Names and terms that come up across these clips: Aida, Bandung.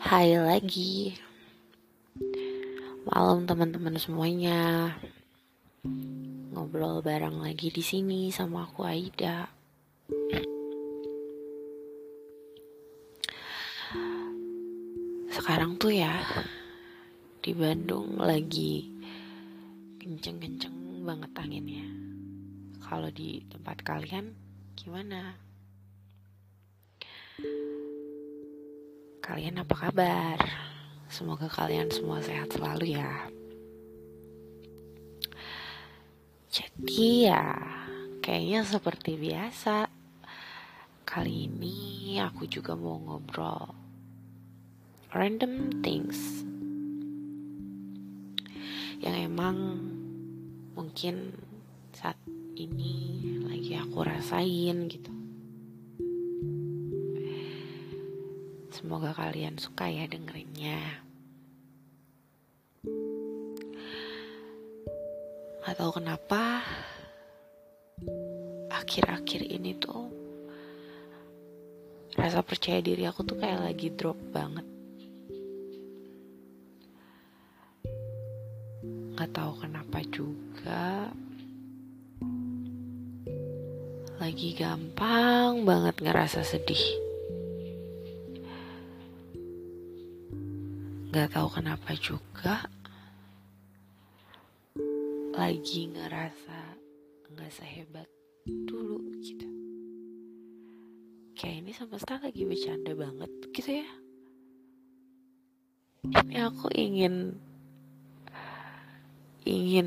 Hai lagi, malam teman-teman semuanya. Ngobrol bareng lagi di sini sama aku Aida. Sekarang tuh ya di Bandung lagi kenceng-kenceng banget anginnya. Kalau di tempat kalian gimana? Kalian apa kabar? Semoga kalian semua sehat selalu ya. Jadi ya, kayaknya seperti biasa, kali ini aku juga mau ngobrol random things yang emang mungkin saat ini lagi aku rasain gitu. Semoga kalian suka ya dengerinnya. Gak tau kenapa akhir-akhir ini tuh rasa percaya diri aku tuh kayak lagi drop banget. Gak tau kenapa juga lagi gampang banget ngerasa sedih. Gak tahu kenapa juga lagi ngerasa gak sehebat dulu gitu. Kayak ini semesta lagi bercanda banget gitu ya. Ini aku ingin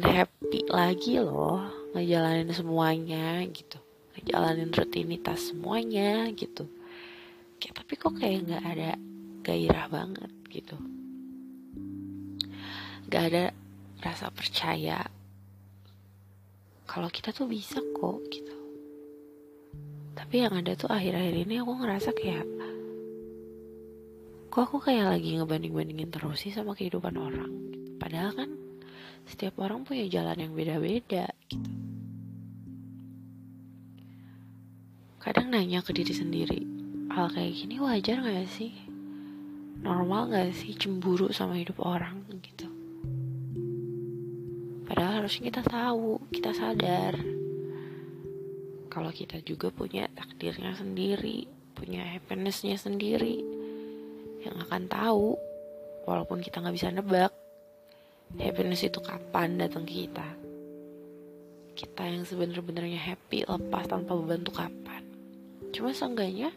happy lagi loh, ngejalanin semuanya gitu, ngejalanin rutinitas semuanya gitu. Kayak tapi kok kayak gak ada gairah banget gitu. Gak ada rasa percaya kalau kita tuh bisa kok gitu. Tapi yang ada tuh akhir-akhir ini aku ngerasa kayak, kok aku kayak lagi ngebanding-bandingin terus sih sama kehidupan orang gitu. Padahal kan setiap orang punya jalan yang beda-beda gitu. Kadang nanya ke diri sendiri, hal kayak gini wajar gak sih? Normal gak sih cemburu sama hidup orang gitu? Padahal harusnya kita tahu, kita sadar kalau kita juga punya takdirnya sendiri, punya happinessnya sendiri, yang akan tahu walaupun kita gak bisa nebak happiness itu kapan datang ke kita. Kita yang sebener-benernya happy, lepas tanpa beban tuh kapan. Cuma seenggaknya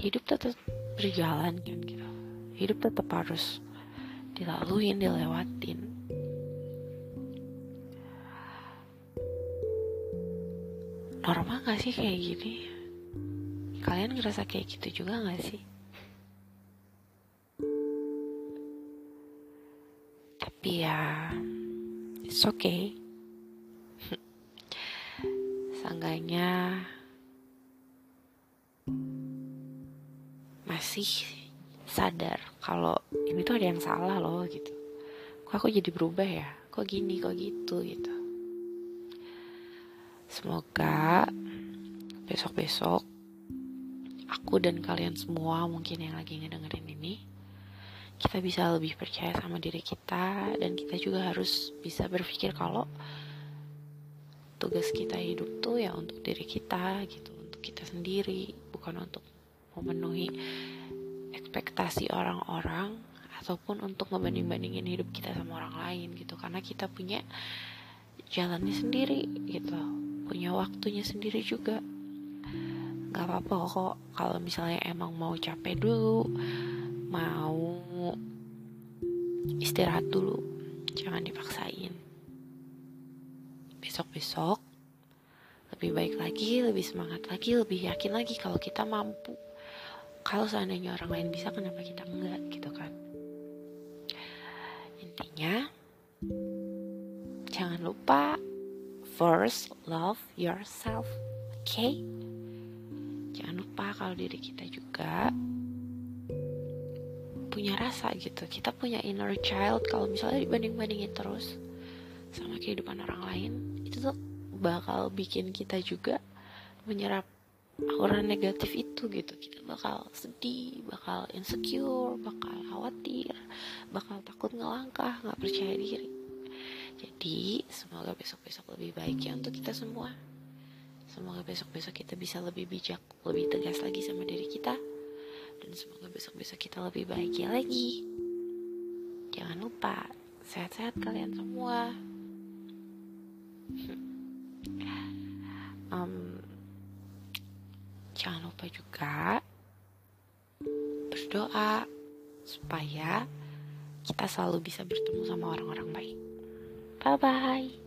hidup tetap berjalan kan gitu. Hidup tetap harus dilaluin, dilewatin. Normal gak sih kayak gini? Kalian ngerasa kayak gitu juga gak sih? Tapi ya, it's okay. Seenggaknya masih sadar kalau ini tuh ada yang salah loh gitu. Kok aku jadi berubah ya? Kok gini, kok gitu gitu. Semoga besok-besok aku dan kalian semua mungkin yang lagi ngedengerin ini, kita bisa lebih percaya sama diri kita. Dan kita juga harus bisa berpikir kalau tugas kita hidup tuh ya untuk diri kita gitu, untuk kita sendiri, bukan untuk memenuhi ekspektasi orang-orang ataupun untuk ngebanding-bandingin hidup kita sama orang lain gitu. Karena kita punya jalannya sendiri gitu, punya waktunya sendiri juga. Gak apa-apa kok kalau misalnya emang mau capek dulu, mau istirahat dulu, jangan dipaksain. Besok-besok lebih baik lagi, lebih semangat lagi, lebih yakin lagi kalau kita mampu. Kalau seandainya orang lain bisa, kenapa kita enggak gitu kan. Intinya jangan lupa first, love yourself, okay? Jangan lupa kalau diri kita juga punya rasa gitu. Kita punya inner child. Kalau misalnya dibanding-bandingin terus sama kehidupan orang lain, itu tuh bakal bikin kita juga menyerap aura negatif itu gitu. Kita bakal sedih, bakal insecure, bakal khawatir, bakal takut ngelangkah, gak percaya diri. Jadi semoga besok-besok lebih baik ya untuk kita semua. Semoga besok-besok kita bisa lebih bijak, lebih tegas lagi sama diri kita. Dan semoga besok-besok kita lebih bahagia lagi. Jangan lupa, sehat-sehat kalian semua. Jangan lupa juga berdoa supaya kita selalu bisa bertemu sama orang-orang baik. Bye-bye.